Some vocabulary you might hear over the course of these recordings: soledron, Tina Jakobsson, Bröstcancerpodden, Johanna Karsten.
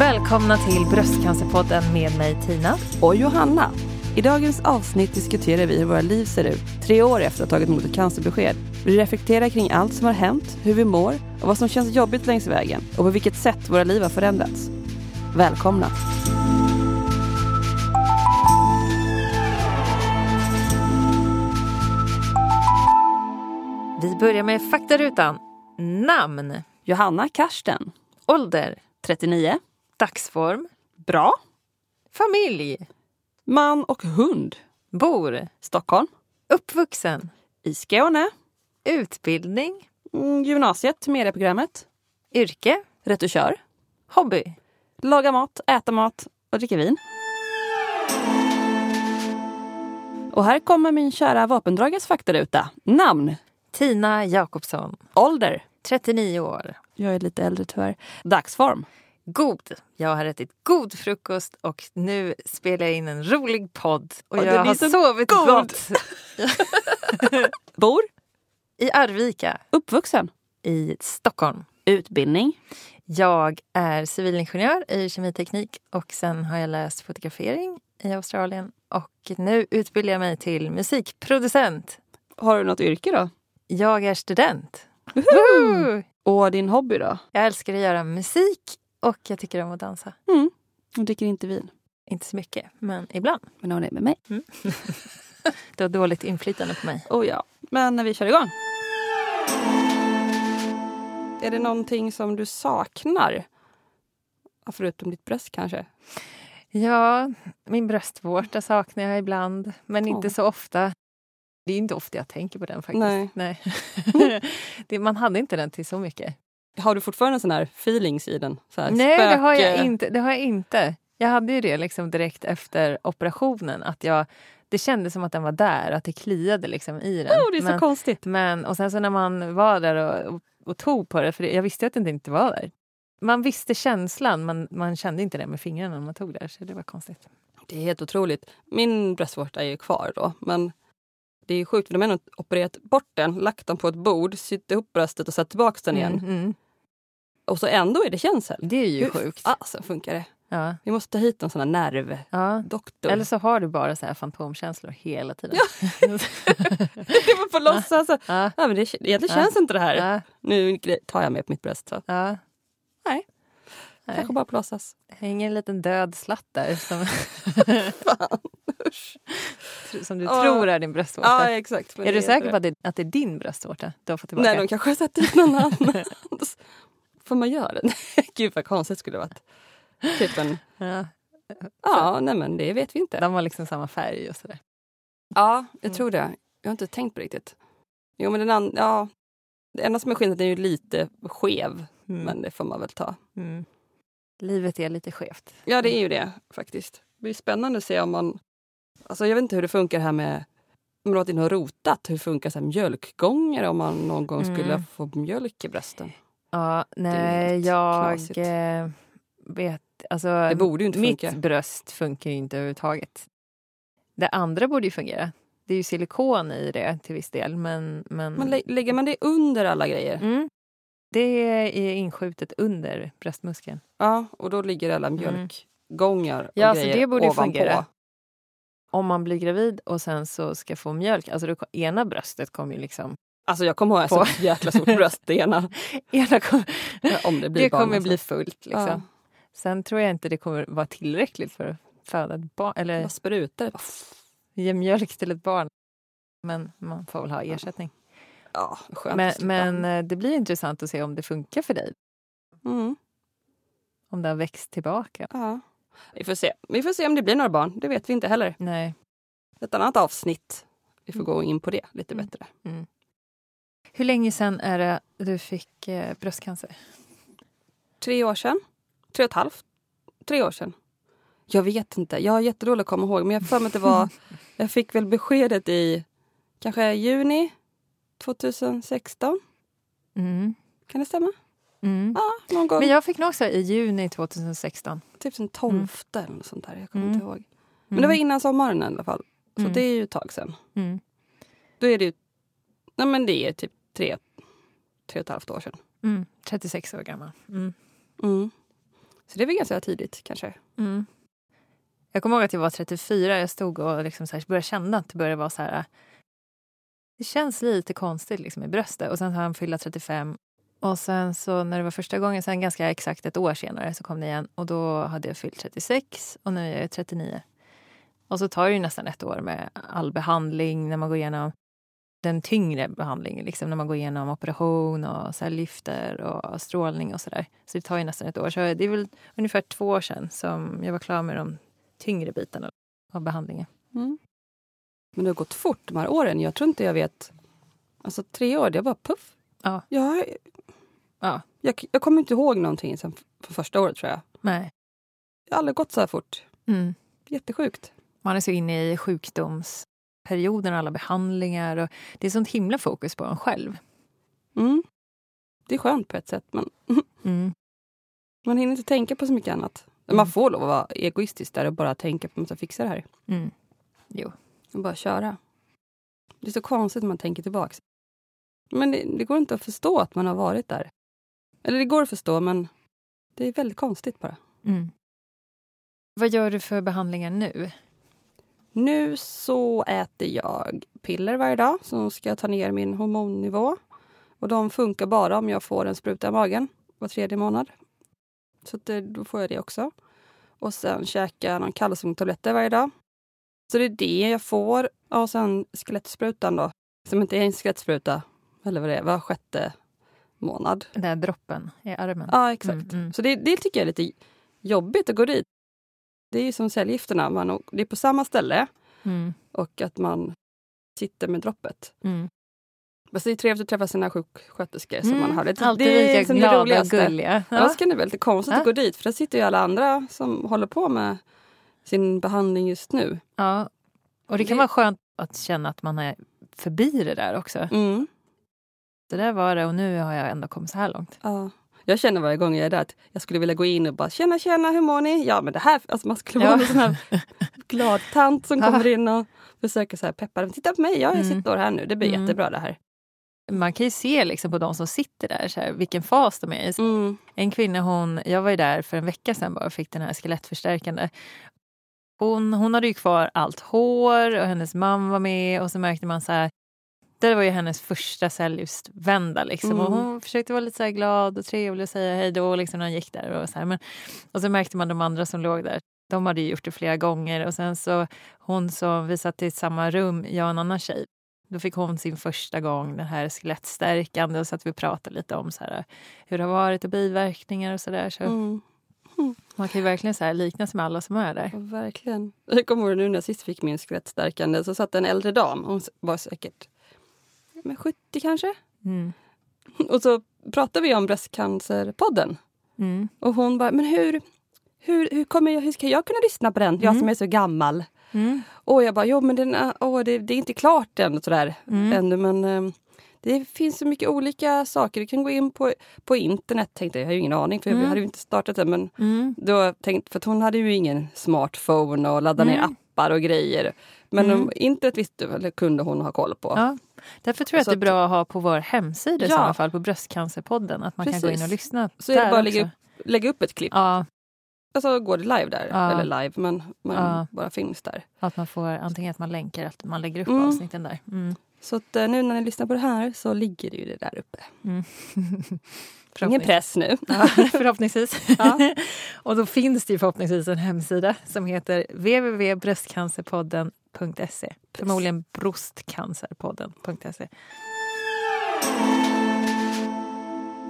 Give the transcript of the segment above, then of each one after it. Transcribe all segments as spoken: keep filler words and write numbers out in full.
Välkomna till Bröstcancerpodden med mig Tina och Johanna. I dagens avsnitt diskuterar vi hur våra liv ser ut tre år efter att ha tagit emot ett cancerbesked. Vi reflekterar kring allt som har hänt, hur vi mår och vad som känns jobbigt längs vägen och på vilket sätt våra liv har förändrats. Välkomna! Vi börjar med faktarutan. Namn: Johanna Karsten. Ålder: trettionio. Dagsform: bra. Familj: man och hund. Bor: Stockholm. Uppvuxen: i Skåne. Utbildning: mm, gymnasiet, medieprogrammet. Yrke: retuschör. Hobby: laga mat, äta mat och dricka vin. Och här kommer min kära vapendragas faktaruta. Namn: Tina Jakobsson. Ålder: trettionio år. Jag är lite äldre tyvärr. Dagsform: god. Jag har ätit god frukost och nu spelar jag in en rolig podd. Och, och jag har så sovit god. gott. Bor? I Arvika. Uppvuxen? I Stockholm. Utbildning? Jag är civilingenjör i kemiteknik och sen har jag läst fotografering i Australien. Och nu utbildar jag mig till musikproducent. Har du något yrke då? Jag är student. Woohoo! Och din hobby då? Jag älskar att göra musik och jag tycker om att dansa. Mm. Och dricker inte vin? Inte så mycket, men ibland. Men hon är med mig. Mm. Det var dåligt inflytande på mig. Oh ja, men när vi kör igång. Är det någonting som du saknar? Förutom ditt bröst kanske? Ja, min bröstvårta saknar jag ibland. Men inte oh. så ofta. Det är inte ofta jag tänker på den faktiskt. Nej. Nej. det, man hade inte den till så mycket. Har du fortfarande sån här feelings i den? Så här Nej, spök... det, har jag inte, det har jag inte. Jag hade ju det liksom direkt efter operationen. Att jag, det kändes som att den var där. Att det kliade liksom i den. Oh, det är men, så konstigt. Men, och sen så när man var där och, och, och tog på det. För det, jag visste att den inte var där. Man visste känslan. Men man kände inte det med fingrarna när man tog där. Så det var konstigt. Det är helt otroligt. Min bröstvårta är ju kvar då. Men... det är sjukt, för de har opererat bort den, lagt den på ett bord, sitt ihop bröstet och satt tillbaka den igen. Mm, mm. Och så ändå är det känsel. Det är ju Hur sjukt. Alltså funkar det. Ja. Vi måste ta hit en sån här nervdoktor. Ja. Eller så har du bara så här fantomkänslor hela tiden. Ja. det var på loss. Alltså. Ja. Ja, men det, det känns ja. inte det här. Ja. Nu tar jag med på mitt bröst. Så. Ja. Nej. Nej. Kanske bara plåsas. Hänger en liten död slatt där. Som, Fan, usch. som du oh. tror är din bröstvårta. Ah, exakt, är du säker på att det, att det är din bröstvårta du har fått tillbaka? Nej, de kanske har sett ut någon annan. Får man göra det? Gud vad konstigt skulle det varit. Typ en... Ja, ja nej, men det vet vi inte. De har liksom samma färg och sådär. Ja, jag mm. tror det. Jag har inte tänkt på riktigt. Jo, men den andra... Ja, det enda som är skillnad är ju lite skev. Mm. Men det får man väl ta. Mm. Livet är lite skevt. Ja, det är ju det faktiskt. Det blir spännande att se om man... Alltså jag vet inte hur det funkar här med... Om du har rotat, hur funkar så här mjölkgångar om man någon gång mm. skulle få mjölk i brösten? Ja, nej, jag knasigt. vet... Alltså, det borde ju inte mitt funka. Mitt bröst funkar ju inte överhuvudtaget. Det andra borde ju fungera. Det är ju silikon i det till viss del, men... men... men lä- lägger man det under alla grejer? Mm. Det är inskjutet under bröstmuskeln. Ja, och då ligger alla mjölkgångar och ja, grejer så det borde ovanpå. Fungera. Om man blir gravid och sen så ska få mjölk. Alltså det ena bröstet kommer ju liksom... Alltså jag kommer ha ett så jäkla stort bröst. Det ena, ena kom, om det blir det barn, kommer alltså. bli fullt liksom. Ja. Sen tror jag inte det kommer vara tillräckligt för att föda ett barn. Eller man sprutar. Ge mjölk till ett barn. Men man får väl ha ersättning. Ja, men, men det blir intressant att se om det funkar för dig. Mm. Om det har växt tillbaka. Ja. Vi får se. Vi får se om det blir några barn. Det vet vi inte heller. Nej. Ett annat avsnitt. Vi får mm. gå in på det lite mm. bättre. Mm. Hur länge sedan är det du fick eh, bröstcancer? Tre år sedan. Tre och ett halvt. Tre år sedan. Jag vet inte. Jag har jättedåligt att komma ihåg. Men jag för mig att det var... jag fick väl beskedet i kanske juni... tjugohundrasexton. Mm. Kan det stämma? Mm. Ja, någon gång. Men jag fick nog också i juni tjugohundrasexton. Typ som tomfte mm. eller sånt där, jag kommer mm. inte ihåg. Men mm. det var innan sommaren i alla fall. Så mm. det är ju ett tag sedan. Mm. Då är det ju, nej men det är typ tre, tre och ett halvt år sedan. Mm. trettiosex år gammal. Mm. Mm. Så det var ganska tidigt kanske. Mm. Jag kommer ihåg att jag var trettiofyra. Jag stod och liksom så här började känna att det började vara så här. Det känns lite konstigt liksom i bröstet. Och sen har han fyllt trettiofem. Och sen så när det var första gången, sen ganska exakt ett år senare så kom det igen. Och då hade jag fyllt trettiosex och nu är jag trettionio. Och så tar det ju nästan ett år med all behandling när man går igenom den tyngre behandlingen. Liksom när man går igenom operation och så här lyfter och strålning och sådär. Så det tar ju nästan ett år. Så det är väl ungefär två år sedan som jag var klar med de tyngre bitarna av behandlingen. Mm. Men det har gått fort de här åren. Jag tror inte jag vet. Alltså tre år, det är bara puff. Ja. Jag, ja. Jag, jag kommer inte ihåg någonting sen för första året tror jag. Nej. Jag har aldrig gått så här fort. Mm. Jättesjukt. Man är så inne i sjukdomsperioden och alla behandlingar. Och det är sånt himla fokus på en själv. Mm. Det är skönt på ett sätt. Men mm. man hinner inte tänka på så mycket annat. Man mm. får lov att vara egoistisk där och bara tänka på att man ska fixa det här. Mm. Jo. Och bara köra. Det är så konstigt när man tänker tillbaka. Men det, det går inte att förstå att man har varit där. Eller det går att förstå, men det är väldigt konstigt bara. Mm. Vad gör du för behandlingar nu? Nu så äter jag piller varje dag som ska ta ner min hormonnivå. Och de funkar bara om jag får en spruta i magen var tredje månad. Så det, då får jag det också. Och sen käkar jag någon kalciumtabletter varje dag. Så det är det jag får. Och sen skelettsprutan då. Som inte är en skelettspruta. Eller vad det är, var sjätte månad. Den där droppen i armen. Ja, exakt. Mm, mm. Så det, det tycker jag är lite jobbigt att gå dit. Det är ju som cellgifterna. Man, det är på samma ställe. Mm. Och att man sitter med droppet. Mm. Fast det är trevligt att träffa sina sjuksköterskor mm. som man har. Det, alltid det är lika glada och gulliga. Ja. Annars kan det vara lite konstigt ja. att gå dit. För där sitter ju alla andra som håller på med sin behandling just nu. Ja, och det kan det... vara skönt att känna att man är förbi det där också. Mm. Det där var det och nu har jag ändå kommit så här långt. Ja. Jag känner varje gång jag är där att jag skulle vilja gå in och bara tjena, tjena, hur mår ni? Ja, men det här, alltså man skulle vara ja. en sån här glad tant som kommer in och försöker så här peppa dem. Titta på mig, ja, jag mm. sitter här nu, det blir mm. jättebra det här. Man kan ju se liksom på de som sitter där så här, vilken fas de är i. Mm. En kvinna, hon, jag var ju där för en vecka sedan bara och fick den här skelettförstärkande. Hon, hon hade ju kvar allt hår och hennes mamma var med och så märkte man så här, det var ju hennes första cellgiftsvända liksom. Mm. Och hon försökte vara lite så här glad och trevlig och säga hej då liksom när hon gick där och så här. Men, och så märkte man de andra som låg där. De hade ju gjort det flera gånger och sen så hon som vi satt i samma rum, jag och en annan tjej. Då fick hon sin första gång den här skelettstärkande och så att vi pratade lite om så här hur det har varit och biverkningar och sådär så. Där, så. Mm. Mm. Man kan ju verkligen så här liknas med alla som är där. Ja, verkligen. Jag kommer ihåg nu när jag sist fick min skelettstärkande så satt en äldre dam, hon var säkert men sjuttio kanske. Mm. Och så pratade vi om Bröstcancerpodden. Mm. Och hon bara, men hur, hur, hur, kommer jag, hur ska jag kunna lyssna på den? Mm. Jag som är så gammal. Mm. Och jag bara, jo men den, åh, det, det är inte klart än, sådär, mm. ännu. Men um, det finns så mycket olika saker. Du kan gå in på, på internet, tänkte jag. Jag har ju ingen aning, för mm. jag hade ju inte startat det. Men mm. då tänkte, för att hon hade ju ingen smartphone och ladda mm. ner appar och grejer. Men mm. om internet visste, eller kunde hon ha koll på. Ja. Därför tror jag så att det är bra att ha på vår hemsida ja. i alla fall på Bröstcancerpodden att man precis. kan gå in och lyssna. Så jag bara lägger, lägga upp ett klipp. Ja. Alltså går det live där ja. eller live men man ja. bara finns där. Att man får antingen att man länkar att man lägger upp mm. avsnitten där. Mm. Så att nu när ni lyssnar på det här så ligger det ju det där uppe. Mm. Ingen press nu. Ja, förhoppningsvis. Ja. Och då finns det ju förhoppningsvis en hemsida som heter w w w punkt bröstcancerpodden punkt se. Förmodligen bröstcancerpodden punkt se.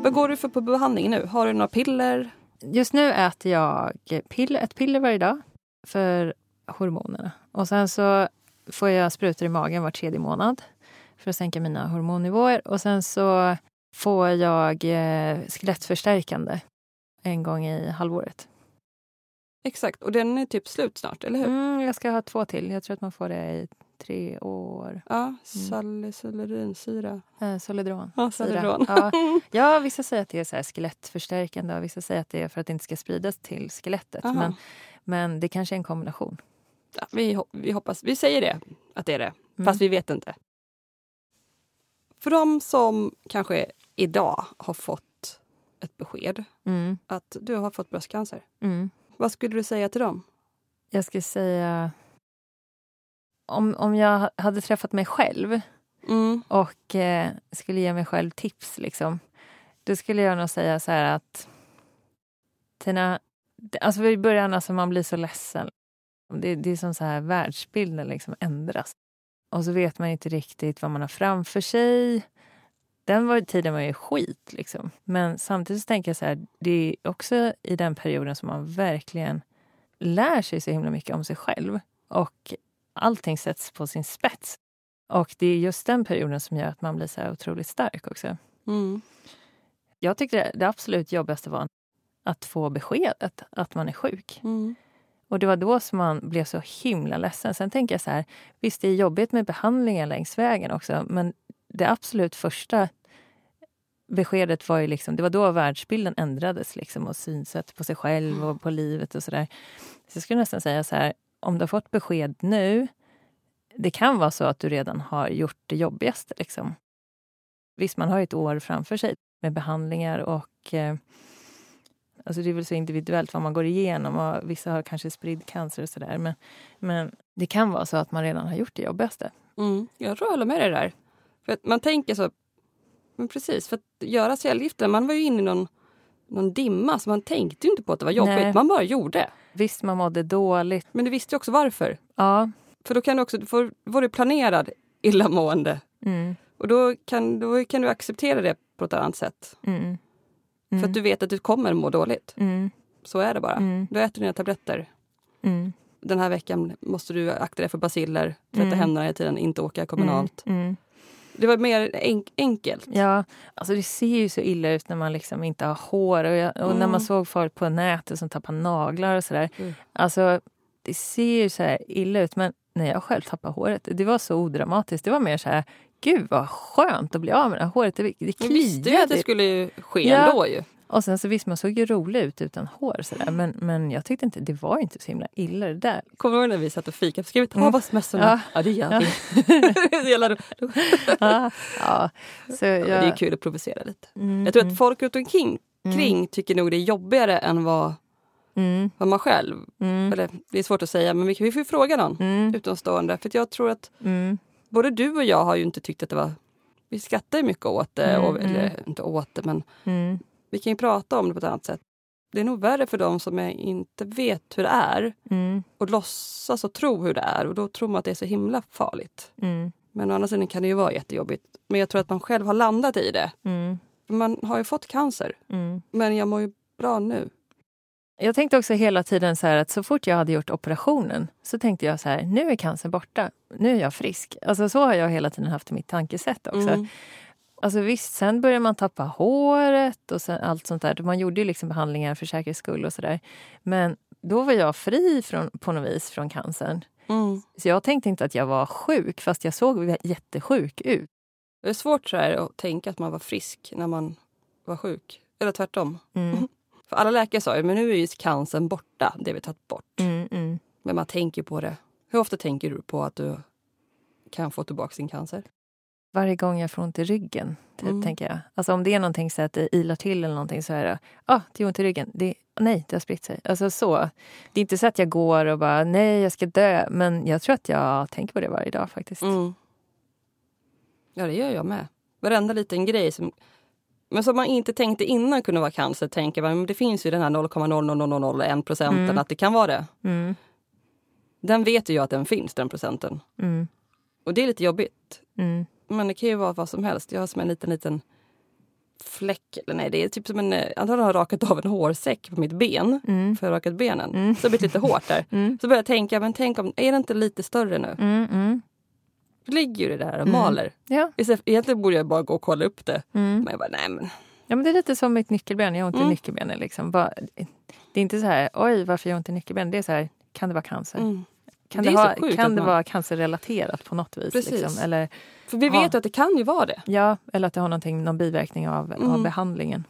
Vad går du för på behandling nu? Har du några piller? Just nu äter jag pill, ett piller varje dag för hormonerna. Och sen så får jag sprutor i magen var tredje månad för att sänka mina hormonnivåer. Och sen så får jag skelettförstärkande en gång i halvåret. Exakt, och den är typ slut snart, eller hur? Mm, jag ska ha två till. Jag tror att man får det i tre år. Ja, mm. soledronsyra. Eh, soledron. Ja, soledron. Ja. ja, vissa säger att det är så här skelettförstärkande och vissa säger att det är för att det inte ska spridas till skelettet. Men, men det kanske är en kombination. Ja, vi, vi hoppas, vi säger det, att det är det. Mm. Fast vi vet inte. För de som kanske idag har fått ett besked mm. att du har fått bröstcancer. Mm. Vad skulle du säga till dem? Jag skulle säga... Om, om jag hade träffat mig själv mm. och eh, skulle ge mig själv tips, liksom, då skulle jag nog säga så här att... Tina, alltså i början, alltså man blir så ledsen. Det, det är som så här världsbilden liksom ändras. Och så vet man inte riktigt vad man har framför sig. Den var, tiden var ju skit liksom. Men samtidigt så tänker jag så här, det är också i den perioden som man verkligen lär sig så himla mycket om sig själv. Och allting sätts på sin spets. Och det är just den perioden som gör att man blir så här otroligt stark också. Mm. Jag tyckte det absolut jobbigaste var att få beskedet att man är sjuk. Mm. Och det var då som man blev så himla ledsen. Sen tänker jag så här, visst det är jobbigt med behandlingen längs vägen också. Men det absolut första beskedet var ju liksom, det var då världsbilden ändrades liksom. Och synsätt på sig själv och på livet och sådär. Så jag skulle nästan säga så här, om du har fått besked nu. Det kan vara så att du redan har gjort det jobbigaste liksom. Visst, man har ju ett år framför sig med behandlingar och... Eh, Alltså det är väl så individuellt vad man går igenom och vissa har kanske spridd cancer och sådär. Men, men det kan vara så att man redan har gjort det jobbigaste. Mm, jag tror jag håller med dig där. För att man tänker så, men precis, för att göra cellgiften, man var ju inne i någon, någon dimma så man tänkte ju inte på att det var jobbigt. Nej. Man bara gjorde. Visst, man mådde dåligt. Men du visste ju också varför. Ja. För då kan du också, för, var du planerad illamående. Mm. Och då kan, då kan du acceptera det på ett annat sätt. Mm. Mm. För att du vet att du kommer må dåligt. Mm. Så är det bara. Mm. Du äter dina tabletter. Mm. Den här veckan måste du akta dig för baciller. Tvätta mm. händerna hela tiden. Inte åka kommunalt. Mm. Mm. Det var mer enk- enkelt. Ja, alltså det ser ju så illa ut när man liksom inte har hår. Och, jag, och mm. när man såg folk på nätet som tappar naglar och sådär. Mm. Alltså det ser ju så här illa ut. Men när jag själv tappade håret. Det var så odramatiskt. Det var mer så här... Gud vad skönt att bli av med det här håret. Det, det kliade. Jag visste ju att det skulle ju ske ja. Ändå ju. Och sen så visst, man såg ju rolig ut utan hår sådär. Men, men jag tyckte inte, det var ju inte så himla illa det där. Kommer du ihåg när vi satt och fika på skrivet? Mm. Vad smössorna? Ja. ja, det gör vi. Ja. ja. ja. Så jag... Det är kul att provocera lite. Mm. Jag tror att folk runt omkring mm. tycker nog det är jobbigare än vad, mm. vad man själv. Mm. Eller, det är svårt att säga, men vi, vi får ju fråga någon mm. utomstående. För att jag tror att... Mm. Både du och jag har ju inte tyckt att det var... Vi skrattar ju mycket åt det. Mm, och, eller mm. inte åt det, men... Mm. Vi kan ju prata om det på ett annat sätt. Det är nog värre för dem som inte vet hur det är. Mm. Och låtsas och tro hur det är. Och då tror man att det är så himla farligt. Mm. Men å andra sidan kan det ju vara jättejobbigt. Men jag tror att man själv har landat i det. Mm. Man har ju fått cancer. Mm. Men jag mår ju bra nu. Jag tänkte också hela tiden så här att så fort jag hade gjort operationen så tänkte jag så här, nu är cancern borta, nu är jag frisk. Alltså så har jag hela tiden haft mitt tankesätt också. Mm. Alltså visst, sen började man tappa håret och sen allt sånt där. Man gjorde ju liksom behandlingar för säkerhets skull och sådär. Men då var jag fri från, på något vis från cancern. Mm. Så jag tänkte inte att jag var sjuk fast jag såg jättesjuk ut. Det är svårt så här att tänka att man var frisk när man var sjuk. Eller tvärtom. Mm. För alla läkare sa ju, men nu är ju cancern borta, det vi tagit bort. Mm, mm. Men man tänker på det. Hur ofta tänker du på att du kan få tillbaka sin cancer? Varje gång jag får ont i ryggen, typ, mm. tänker jag. Alltså om det är någonting så att det ilar till eller någonting så är det, ah, det är ont i ryggen. Det, nej, det har spritt sig. Alltså så. Det är inte så att jag går och bara, nej jag ska dö. Men jag tror att jag tänker på det varje dag faktiskt. Mm. Ja, det gör jag med. Varenda liten grej som... Men som man inte tänkte innan kunde vara cancer, tänker man, men det finns ju den här noll komma noll noll noll noll ett procenten mm. att det kan vara det. Mm. Den vet ju jag att den finns, den procenten. Mm. Och det är lite jobbigt. Mm. Men det kan ju vara vad som helst. Jag har som en liten, liten fläck, eller nej, det är typ som en, antagligen har jag rakat av en hårsäck på mitt ben, mm. för jag har rakat benen. Mm. Så det blir lite hårt där. Mm. Så börjar jag tänka, men tänk om, är det inte lite större nu? Mm, mm. ligger ju det där och mm. maler. Ja. Egentligen borde jag bara gå och kolla upp det. Mm. Men jag bara, nej men... Ja, men det är lite som mitt nyckelben. Jag har ont i mm. nyckelbenen liksom. Bara, det är inte så här, oj varför jag har ont i nyckelbenen. Det är så här, kan det vara cancer? Mm. Kan det, det, ha, kan det man... vara cancerrelaterat på något vis? Precis. Liksom? Eller, för vi vet ja. Att det kan ju vara det. Ja, eller att det har någonting, någon biverkning av, mm. av behandlingen.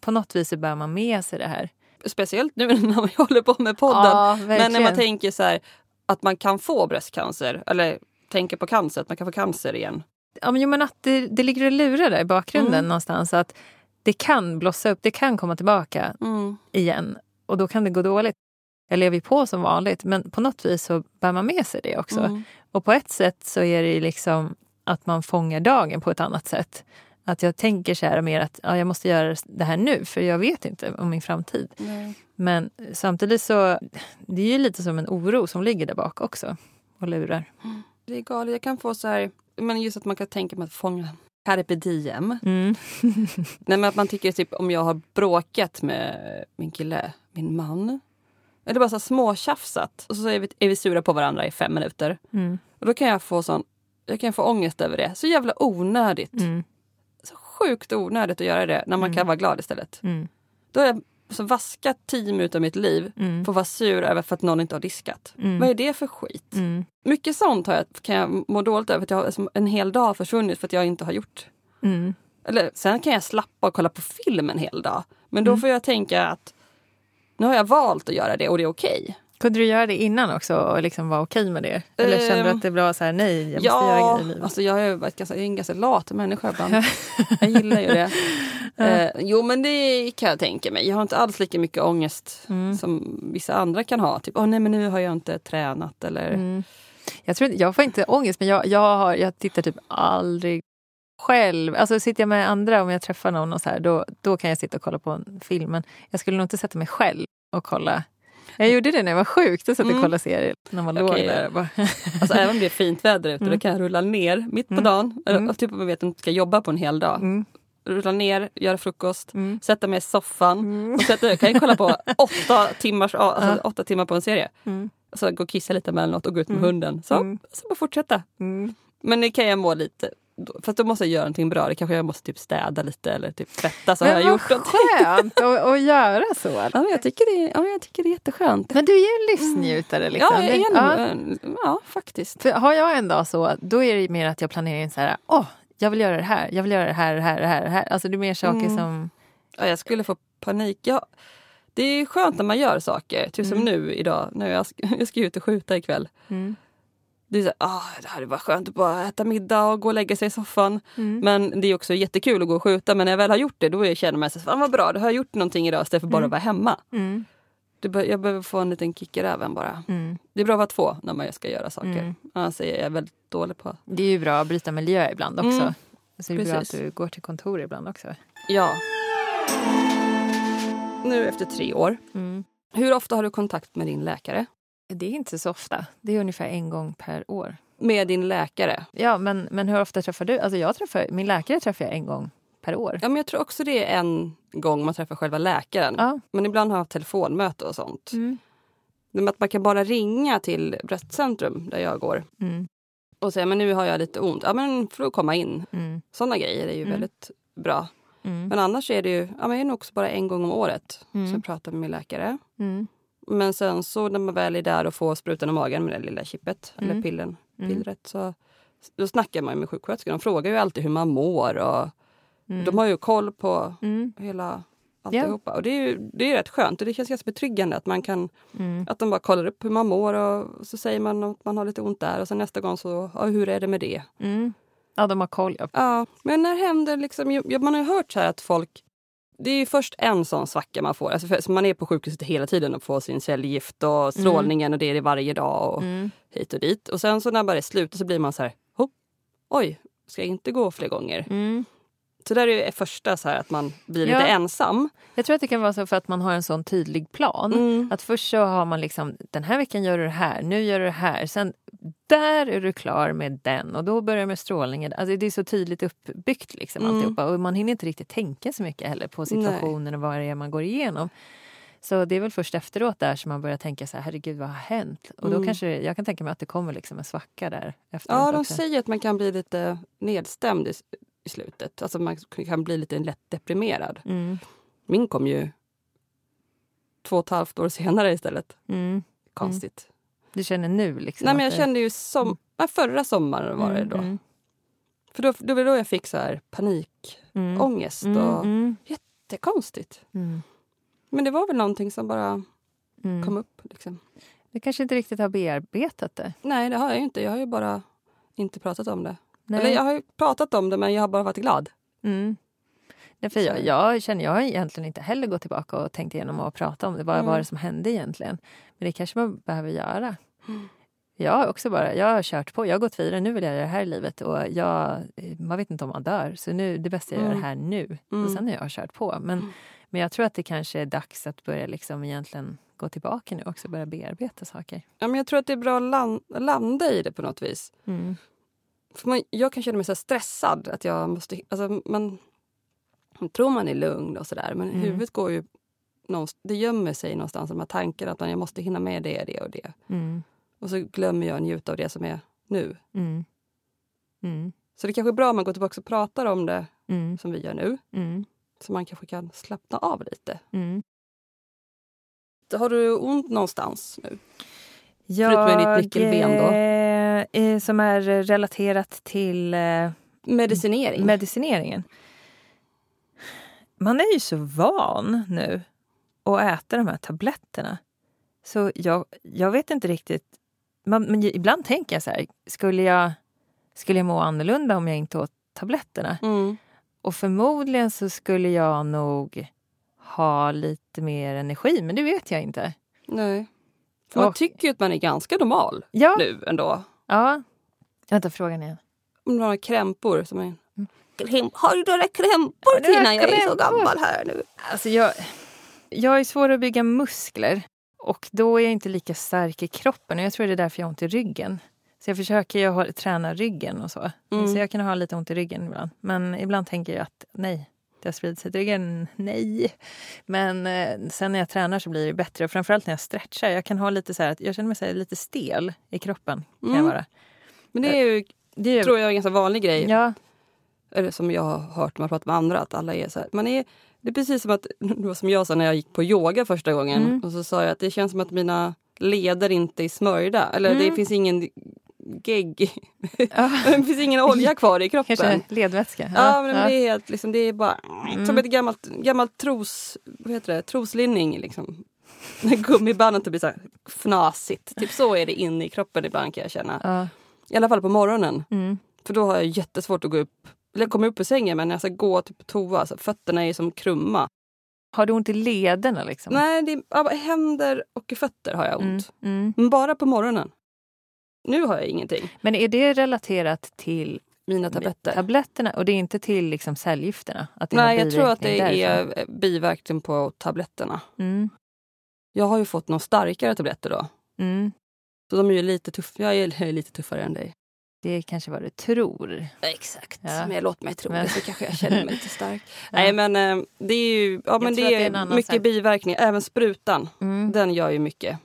På något vis så bär man med sig det här. Speciellt nu när man håller på med podden. Ja, men när man tänker så här, att man kan få bröstcancer, eller... tänker på cancer, att man kan få cancer igen. Ja, men, jo, men att det, det ligger och lurar där i bakgrunden mm. någonstans. Att det kan blossa upp, det kan komma tillbaka mm. igen. Och då kan det gå dåligt. Jag lever ju på som vanligt, men på något vis så bär man med sig det också. Mm. Och på ett sätt så är det liksom att man fångar dagen på ett annat sätt. Att jag tänker så här mer att ja, jag måste göra det här nu för jag vet inte om min framtid. Nej. Men samtidigt så, det är ju lite som en oro som ligger där bak också och lurar. Mm. Det är galet, jag kan få så här, men just att man kan tänka med att fånga carpe diem. Mm. Nej, men att man tycker typ om jag har bråkat med min kille, min man. Eller bara så här småtjafsat. Och så är vi, är vi sura på varandra i fem minuter. Mm. Och då kan jag få sån, jag kan få ångest över det. Så jävla onödigt. Mm. Så sjukt onödigt att göra det när man mm. kan vara glad istället. Mm. Då har jag så vaskat tio minuter av mitt liv mm. för att vara sur över för att någon inte har diskat. Mm. Vad är det för skit? Mm. Mycket sånt har jag, kan jag må dåligt över att jag har en hel dag försvunnit för att jag inte har gjort. Mm. Eller sen kan jag slappa och kolla på film en hel dag. Men då mm. får jag tänka att nu har jag valt att göra det och det är okej. Okay. Kunde du göra det innan också och liksom vara okej med det? Eller um, kände du att det blev så här, nej, jag måste ja, göra grejer i livet? Alltså jag är, ganska, jag är en ganska lat människa ibland. Jag gillar ju det. uh, jo, men det kan jag tänka mig. Jag har inte alls lika mycket ångest mm. som vissa andra kan ha. Typ, åh oh, nej, men nu har jag inte tränat. Eller... Mm. Jag, tror, jag får inte ångest, men jag, jag, har, jag tittar typ aldrig själv. Alltså sitter jag med andra, om jag träffar någon och så här, då, då kan jag sitta och kolla på en film. Men jag skulle nog inte sätta mig själv och kolla. Jag gjorde det när jag var sjuk. Då satt jag och kollade serier när man okay. låg där. Bara. Alltså även om det är fint väder ute, mm. då kan jag rulla ner mitt på dagen. Mm. Eller, typ om jag vet att jag ska jobba på en hel dag. Mm. Rulla ner, göra frukost, mm. sätta mig i soffan. Mm. Och sätta, kan jag kolla på åtta, timmars, alltså, mm. åtta timmar på en serie. Mm. Så gå och kissa lite med något och gå ut med mm. hunden. Så, mm. så bara fortsätta. Mm. Men det kan jag må lite... Fast då måste jag göra någonting bra. Det kanske jag måste typ städa lite eller typ tvätta så men har jag gjort någonting. Men vad skönt att, att göra så. Ja, jag tycker det är, ja, jag tycker det är jätteskönt. Men du är ju en livsnjutare liksom. Ja, jag är en, ja. ja faktiskt. För har jag en dag så, då är det mer att jag planerar in så här, åh, oh, jag vill göra det här, jag vill göra det här, det här, det här, det här. Alltså det är mer saker mm. som... Ja, jag skulle få panik. Ja, det är skönt när man gör saker. Typ mm. som nu idag. Nu, jag, ska, jag ska ut och skjuta ikväll. Mm. Det är så här, oh, det här är bara skönt att bara äta middag och gå och lägga sig i soffan. Mm. Men det är också jättekul att gå och skjuta. Men när jag väl har gjort det, då känner man sig, fan vad bra, då har jag gjort någonting idag istället för bara mm. att vara hemma. Mm. Det, jag behöver få en liten kick i räven bara. Mm. Det är bra att vara två när man ska göra saker. Mm. Annars är jag väldigt dålig på. Det är ju bra att bryta miljö ibland också. Mm. Så det är Precis. Bra att du går till kontor ibland också. Ja. Nu efter tre år. Mm. Hur ofta har du kontakt med din läkare? Det är inte så ofta. Det är ungefär en gång per år. Med din läkare? Ja, men, men hur ofta träffar du? Alltså jag träffar, min läkare träffar jag en gång per år. Ja, men jag tror också det är en gång man träffar själva läkaren. Ja. Men ibland har jag haft telefonmöte och sånt. Mm. Men att man kan bara ringa till Bröstcentrum där jag går. Mm. Och säga, men nu har jag lite ont. Ja, men får du komma in. Mm. Sådana grejer är ju mm. väldigt bra. Mm. Men annars är det ju, ja men det är nog också bara en gång om året mm. som jag pratar med min läkare. Mm. Men sen så när man väl är där och får sprutan i magen med det lilla chippet, mm. eller pillen, pillret, så då snackar man ju med sjuksköterskan. De frågar ju alltid hur man mår och mm. de har ju koll på mm. hela alltihopa. Yeah. Och det är ju det är rätt skönt och det känns ganska betryggande att man kan, mm. att de bara kollar upp hur man mår och så säger man att man har lite ont där och sen nästa gång så, ja, hur är det med det? Mm. Ja, de har koll. Ja, ja men när händer liksom, man har ju hört så här att folk... Det är ju först en sån svacka man får. Alltså för, så man är på sjukhuset hela tiden och får sin cellgift och strålningen mm. och det är det varje dag och mm. hit och dit. Och sen så när bara det slutar så blir man så här, hopp, oj, ska jag inte gå fler gånger? Mm. Så där är ju första så här att man blir ja. lite ensam. Jag tror att det kan vara så för att man har en sån tydlig plan. Mm. Att först så har man liksom, den här veckan gör du det här, nu gör du det här. Sen där är du klar med den och då börjar med strålningen. Alltså det är så tydligt uppbyggt liksom mm. alltihopa. Och man hinner inte riktigt tänka så mycket heller på situationen Nej. och vad det är man går igenom. Så det är väl först efteråt där som man börjar tänka så här, herregud vad har hänt? Och då mm. kanske, det, jag kan tänka mig att det kommer liksom en svacka där efteråt. Ja, de också. Säger att man kan bli lite nedstämd i i slutet. Alltså man kan bli lite lätt deprimerad. Mm. Min kom ju två och ett halvt år senare istället. Mm. Konstigt. Mm. Du känner nu liksom? Nej men jag det... kände ju som... Mm. Nej, förra sommaren var det då. Mm. För då, då, då jag fick så här panikångest mm. och mm. jättekonstigt. Mm. Men det var väl någonting som bara mm. kom upp liksom. Du kanske inte riktigt har bearbetat det? Nej det har jag ju inte. Jag har ju bara inte pratat om det. Nej. Eller jag har ju pratat om det men jag har bara varit glad. Mm. Därför jag, jag känner, jag har egentligen inte heller gått tillbaka och tänkt igenom och prata om det. Vad mm. var det som hände egentligen? Men det kanske man behöver göra. Mm. Jag också bara, jag har kört på, jag har gått vidare, nu vill jag göra det här i livet och jag, man vet inte om man dör. Så nu, det bästa är att mm. göra det här nu. Mm. Och sen har jag kört på. Men, mm. men jag tror att det kanske är dags att börja liksom egentligen gå tillbaka nu och också börja bearbeta saker. Ja, men jag tror att det är bra att land, landa i det på något vis. Mm. För man, jag kan känna mig så stressad att jag måste, alltså man, man tror man är lugn och sådär, men mm. huvudet går ju någonstans, det gömmer sig någonstans, de här tankarna att man, jag måste hinna med det, det och det. Mm. Och så glömmer jag njuta av det som är nu. Mm. Mm. Så det kanske är bra om man går tillbaka och pratar om det mm. som vi gör nu. Mm. Så man kanske kan slappna av lite. Mm. Har du ont någonstans nu? Ja, förutom med ditt nyckelben då. Eh, som är relaterat till eh, medicinering. medicineringen. Man är ju så van nu att äta de här tabletterna. Så jag, jag vet inte riktigt. Man, men ibland tänker jag så här. Skulle jag, skulle jag må annorlunda om jag inte åt tabletterna? Mm. Och förmodligen så skulle jag nog ha lite mer energi. Men det vet jag inte. Nej. För man och, tycker ju att man är ganska normal ja, nu ändå. Ja. Jag tar frågan igen. Om du har krämpor som är... Mm. Kräm, har du några krämpor, Tina? Ja, jag är så gammal här nu. Alltså jag... Jag är svår att bygga muskler. Och då är jag inte lika stark i kroppen. Och jag tror det är därför jag har ont i ryggen. Så jag försöker jag träna ryggen och så. Mm. Så jag kan ha lite ont i ryggen ibland. Men ibland tänker jag att nej, det har spridit sig i ryggen. Nej. Men eh, sen när jag tränar så blir det bättre. Och framförallt när jag stretchar. Jag kan ha lite så här, jag känner mig så här, lite stel i kroppen. Kan mm. jag vara. Men det är ju, det är ju, tror jag, en ganska vanlig grej. Ja. Eller som jag har hört när man pratar med andra. Att alla är så här, man är... Det är precis som att, som jag sa när jag gick på yoga första gången. Mm. Och så sa jag att det känns som att mina leder inte är smörjda. Eller mm. det finns ingen gegg. Ja. Det finns ingen olja kvar i kroppen. Kanske ledvätska. Ja, ja men ja. Det, är helt, liksom, det är bara mm. som ett gammalt, gammalt tros, vad heter det? troslinning. Liksom. När gummibandet blir så här fnasigt. Typ så är det inne i kroppen ibland kan jag känna. Ja. I alla fall på morgonen. Mm. För då har jag jättesvårt att gå upp. Jag kommer upp ur sängen, men när jag ska gå typ på toa så fötterna är som krumma. Har du ont i lederna liksom? Nej, det är, ja, händer och i fötter har jag ont. Mm, mm. Men bara på morgonen. Nu har jag ingenting. Men är det relaterat till mina tabletter? Tabletterna? Och det är inte till liksom cellgifterna? Att nej, jag tror att det därifrån. Är biverkning på tabletterna. Mm. Jag har ju fått några starkare tabletter då. Mm. Så de är ju lite tuffare. Jag är, jag är lite tuffare än dig. Det är kanske vad du tror. Exakt, ja. Men låt mig tro men. Det så kanske jag känner mig lite stark. Ja. Nej men det är ju ja, men det är det är mycket sak. Biverkningar, även sprutan, mm. den gör ju mycket.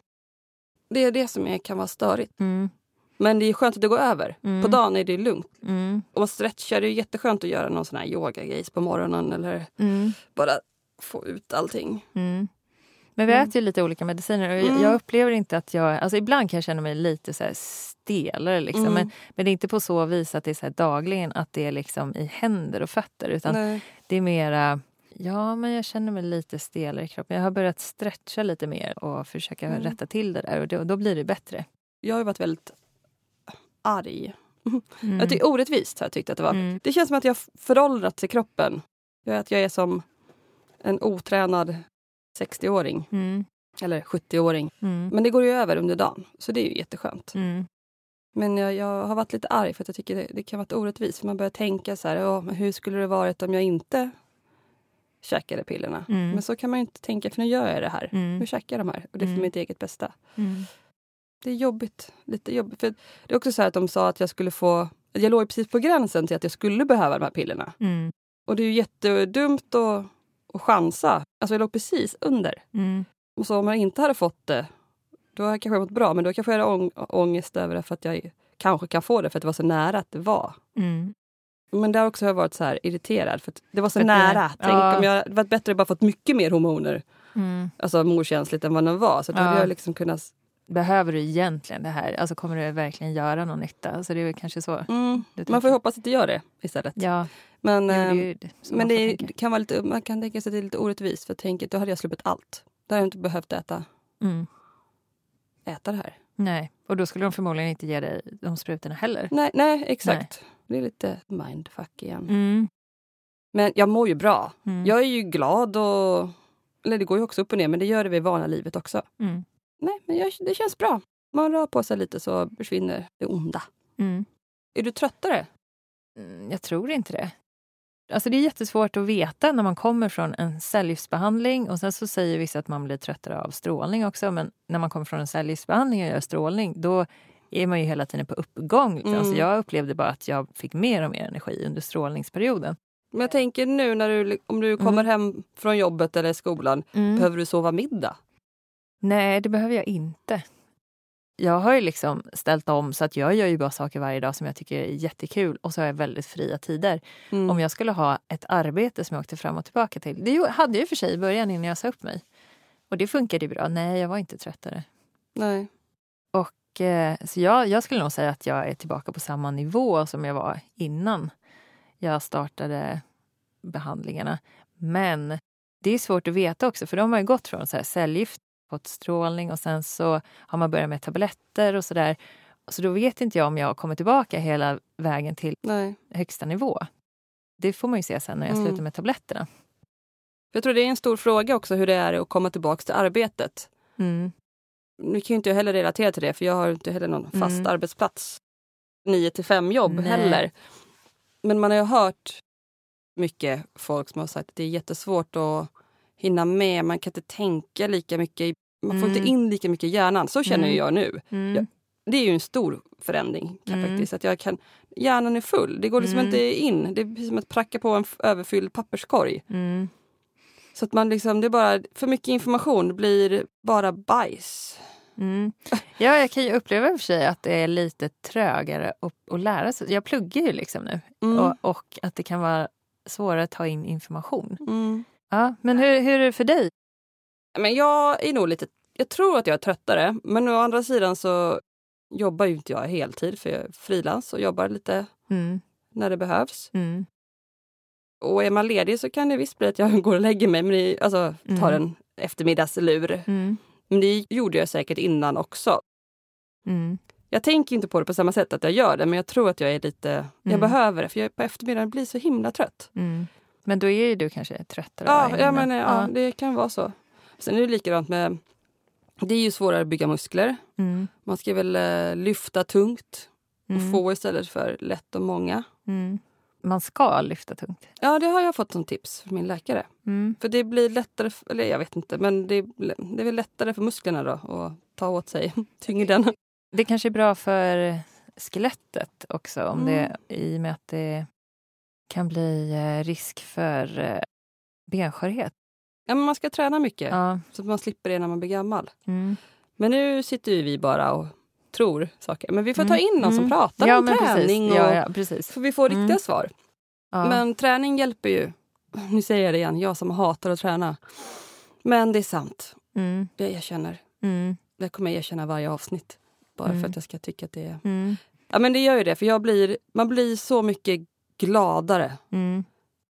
Det är det som är, kan vara störigt. Mm. Men det är skönt att det går över. Mm. På dagen är det lugnt. Mm. Och man stretchar, det är jätteskönt att göra någon sån här yoga-grejs på morgonen eller mm. bara få ut allting. Mm. Men vi äter ju lite olika mediciner och mm. jag upplever inte att jag... Alltså ibland kan jag känna mig lite så här stelare liksom. Mm. Men, men det är inte på så vis att det är så här dagligen att det är liksom i händer och fötter. Utan nej. Det är mera... Ja, men jag känner mig lite stelare i kroppen. Jag har börjat stretcha lite mer och försöka mm. rätta till det där. Och då, då blir det bättre. Jag har ju varit väldigt arg. Mm. Jag tycker orättvist har jag tyckt att det var. Mm. Det känns som att jag föråldrats i kroppen. Att jag är som en otränad... sextioåring. Mm. Eller sjuttioåring. Mm. Men det går ju över under dagen. Så det är ju jätteskönt. Mm. Men jag, jag har varit lite arg för att jag tycker det, det kan vara orättvist. För man börjar tänka så här, åh, men hur skulle det varit om jag inte käkade pillerna? Mm. Men så kan man ju inte tänka, för nu gör jag det här. Mm. Nu käkar jag de här. Och det är för mm. mitt eget bästa. Mm. Det är jobbigt. Lite jobbigt. För det är också så här att de sa att jag skulle få, jag låg precis på gränsen till att jag skulle behöva de här pillerna. Mm. Och det är ju jättedumt och och chansa. Alltså jag låg precis under. Mm. Och så om jag inte hade fått det, då hade jag kanske varit bra. Men då kanske jag hade ång- ångest över det för att jag kanske kan få det. För att det var så nära att det var. Mm. Men där också har jag varit så här irriterad. För att det var så för nära. Det, tänk ja. Om jag hade varit bättre bara fått mycket mer hormoner. Mm. Alltså morkänsligt än vad den var. Så då ja. Hade jag liksom kunnat... Behöver du egentligen det här? Alltså kommer du verkligen göra någon nytta? Alltså det är kanske så. Mm. Man får hoppas att det gör det istället. Ja. Men, ja, det, det men det kan vara lite, man kan tänka sig att det är lite orättvist. För tänket, då hade jag sluppit allt. Då hade jag inte behövt äta, mm. äta det här. Nej, och då skulle de förmodligen inte ge dig de sprutorna heller. Nej, nej exakt. Nej. Det är lite mindfuck igen. Mm. Men jag mår ju bra. Mm. Jag är ju glad och... Eller det går ju också upp och ner, men det gör det vid vana livet också. Mm. Nej, men jag, det känns bra. Man rör på sig lite så försvinner det onda. Mm. Är du tröttare? Mm, jag tror inte det. Alltså det är jättesvårt att veta när man kommer från en cellgiftsbehandling. Och sen så säger vissa att man blir tröttare av strålning också. Men när man kommer från en cellgiftsbehandling och gör strålning, då är man ju hela tiden på uppgång. Liksom. Mm. Så jag upplevde bara att jag fick mer och mer energi under strålningsperioden. Men jag tänker nu, när du, om du kommer mm. hem från jobbet eller skolan, mm. behöver du sova middag? Nej, det behöver jag inte. Jag har ju liksom ställt om så att jag gör ju bara saker varje dag som jag tycker är jättekul. Och så har jag väldigt fria tider. Mm. Om jag skulle ha ett arbete som jag åkte fram och tillbaka till. Det hade jag ju för sig i början innan jag sa upp mig. Och det funkade ju bra. Nej, jag var inte tröttare. Nej. Och eh, så jag, jag skulle nog säga att jag är tillbaka på samma nivå som jag var innan jag startade behandlingarna. Men det är svårt att veta också. För de har ju gått från så här cellgift, fått strålning och sen så har man börjat med tabletter och sådär. Så då vet inte jag om jag kommer tillbaka hela vägen till Nej. högsta nivå. Det får man ju se sen när jag mm. slutar med tabletterna. Jag tror det är en stor fråga också hur det är att komma tillbaka till arbetet. Mm. Nu kan ju inte jag heller relatera till det, för jag har inte heller någon fast mm. arbetsplats. nio till fem jobb Nej. heller. Men man har ju hört mycket folk som har sagt att det är jättesvårt att hinna med. Man kan inte tänka lika mycket. Man får mm. inte in lika mycket i hjärnan. Så känner mm. jag nu. Mm. Jag, det är ju en stor förändring kan mm. faktiskt. Att jag kan, hjärnan är full. Det går liksom mm. inte in. Det är som att pracka på en f- överfylld papperskorg. Mm. Så att man liksom, det är bara för mycket information. Det blir bara bajs. Mm. Ja, jag kan ju uppleva för sig att det är lite trögare att, att lära sig. Jag pluggar ju liksom nu. Mm. Och, och att det kan vara svårare att ta in information. Mm. Ja, men hur, hur är det för dig? Men jag är nog lite... Jag tror att jag är tröttare. Men å andra sidan så jobbar ju inte jag heltid. För jag är frilans och jobbar lite mm. när det behövs. Mm. Och är man ledig så kan det visst bli att jag går och lägger mig. Men det, alltså tar mm. en eftermiddagslur. Mm. Men det gjorde jag säkert innan också. Mm. Jag tänker inte på det på samma sätt att jag gör det. Men jag tror att jag är lite... Mm. Jag behöver det. För jag på eftermiddagen blir så himla trött. Mm. Men då är ju du kanske tröttare. Ja, jag menar, ja, ja, det kan vara så. Sen är det likadant med... Det är ju svårare att bygga muskler. Mm. Man ska väl eh, lyfta tungt. Och mm. få istället för lätt och många. Mm. Man ska lyfta tungt. Ja, det har jag fått som tips från min läkare. Mm. För det blir lättare... Eller jag vet inte, men det, det är väl lättare för musklerna då. Att ta åt sig tyngden. Det kanske är bra för skelettet också. Om mm. det, i och med att det... kan bli risk för benskörhet. Ja, men man ska träna mycket. Ja. Så att man slipper det när man blir gammal. Mm. Men nu sitter ju vi bara och tror saker. Men vi får mm. ta in någon mm. som pratar ja, om träning. Precis. Och, ja, ja, precis. För vi får riktiga mm. svar. Ja. Men träning hjälper ju. Nu säger jag det igen. Jag som hatar att träna. Men det är sant. Mm. Det jag känner. Mm. Det kommer jag erkänna varje avsnitt. Bara mm. för att jag ska tycka att det är... Mm. Ja, men det gör ju det. För jag blir, man blir så mycket... gladare. Mm.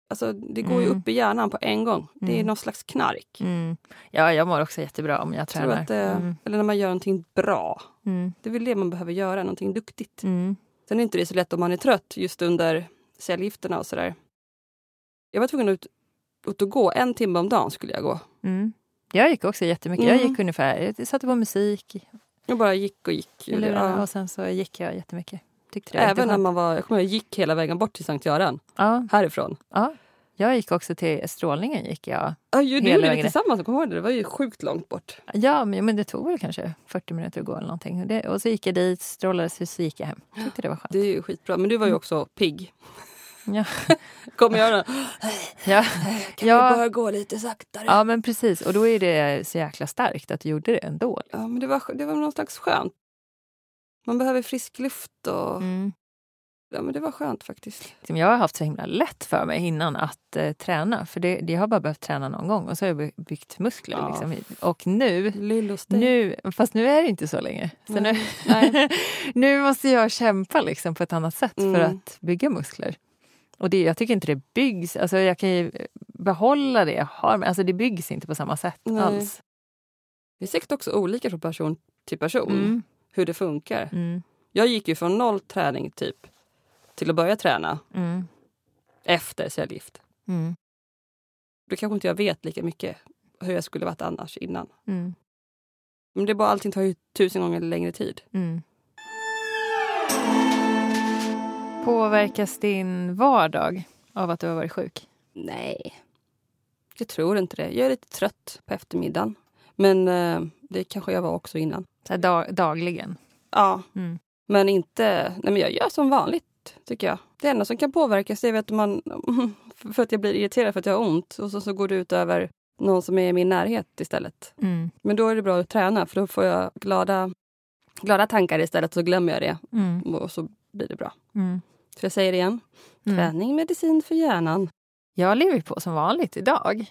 Alltså det går mm. ju upp i hjärnan på en gång. Mm. Det är någon slags knark. Mm. Ja, jag mår också jättebra om jag tränar. Jag tror att det, mm. eller när man gör någonting bra. Mm. Det är väl det man behöver göra, någonting duktigt. Mm. Sen är det inte det så lätt om man är trött just under cellgifterna och sådär. Jag var tvungen att ut, ut och gå en timme om dagen skulle jag gå. Mm. Jag gick också jättemycket. Mm. Jag gick ungefär, jag satte på musik. Jag bara gick och gick. Eller, ja. Och sen så gick jag jättemycket. Även när man var, jag kommer jag gick hela vägen bort till Sankt Göran, ja. Härifrån. Ja, jag gick också till strålningen gick jag. Ja, ju, det gjorde vi tillsammans, kommer ihåg det, det var ju sjukt långt bort. Ja, men, men det tog väl kanske fyrtio minuter att gå eller någonting. Det, och så gick jag dit, strålades och så gick jag hem. Tyckte det var skönt. Det är ju skitbra, men du var ju också pigg. Ja. Kommer jag då? Ja. Kan ja. Vi bara gå lite saktare? Ja, men precis. Och då är det så jäkla starkt att du gjorde det ändå. Ja, men det var, det var någon slags skönt. Man behöver frisk luft och... Mm. Ja, men det var skönt faktiskt. Jag har haft så himla lätt för mig innan att eh, träna. För det, det har bara behövt träna någon gång. Och så har jag byggt muskler. Ja. Liksom. Och nu, nu... Fast nu är det inte så länge. Så mm. nu, Nej. nu måste jag kämpa liksom, på ett annat sätt mm. för att bygga muskler. Och det, jag tycker inte det byggs... Alltså jag kan ju behålla det jag har. Men alltså, det byggs inte på samma sätt Nej. alls. Det är säkert också olika från person till person. Mm. Hur det funkar. Mm. Jag gick ju från noll träning typ. Till att börja träna. Mm. Efter cellgift. Mm. Då kanske inte jag vet lika mycket hur jag skulle varit annars innan. Mm. Men det är bara allting tar ju tusen gånger längre tid. Mm. Påverkas din vardag av att du har varit sjuk? Nej, jag tror inte det. Jag är lite trött på eftermiddagen. Men eh, det kanske jag var också innan. Så här dag- dagligen? Ja, mm. men inte... Nej, men jag gör som vanligt, tycker jag. Det enda som kan påverkas är att man... För att jag blir irriterad för att jag har ont. Och så, så går det ut över någon som är i min närhet istället. Mm. Men då är det bra att träna. För då får jag glada, glada tankar istället. Så glömmer jag det. Mm. Och så blir det bra. Mm. Så jag säger det igen. Mm. Träning, medicin för hjärnan. Jag lever på som vanligt idag.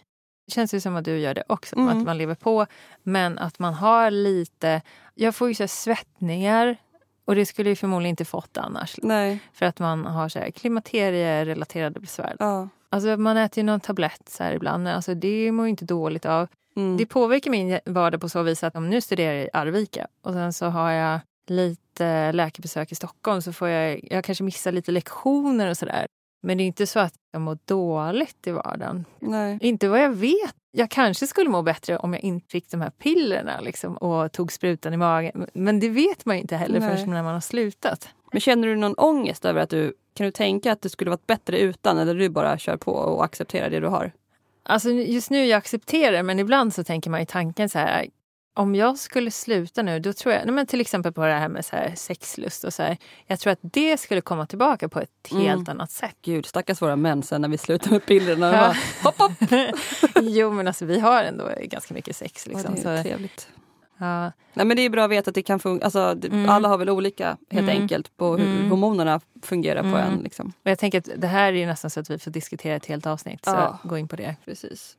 Det känns ju som att du gör det också. Mm. Att man lever på. Men att man har lite... Jag får ju så här svettningar. Och det skulle ju förmodligen inte fått annars. Nej. För att man har så här klimakterierelaterade besvär. Ja. Alltså man äter ju någon tablett så här ibland. Alltså det mår ju inte dåligt av. Mm. Det påverkar min vardag på så vis att om nu studerar jag i Arvika. Och sen så har jag lite läkarbesök i Stockholm. Så får jag, jag kanske missar lite lektioner och sådär. Men det är inte så att jag mår dåligt i vardagen. Nej. Inte vad jag vet. Jag kanske skulle må bättre om jag inte fick de här pillerna liksom, och tog sprutan i magen. Men det vet man ju inte heller förrän när man har slutat. Men känner du någon ångest över att du... Kan du tänka att det skulle varit bättre utan, eller du bara kör på och accepterar det du har? Alltså just nu jag accepterar, men ibland så tänker man i tanken så här... Om jag skulle sluta nu, då tror jag... Nej, men till exempel på det här med så här sexlust och så här... Jag tror att det skulle komma tillbaka på ett helt mm. annat sätt. Gud, stackars våra män sen när vi slutar med pillerna. Ja. Hopp, hopp! Jo, men alltså vi har ändå ganska mycket sex liksom. Ja, det är så trevligt. Ja. Nej, men det är bra att veta att det kan fungera... Alltså, det, mm. alla har väl olika helt mm. enkelt på hur mm. hormonerna fungerar mm. på en liksom. Och jag tänker att det här är ju nästan så att vi får diskutera ett helt avsnitt. Så ja. Gå in på det. Precis.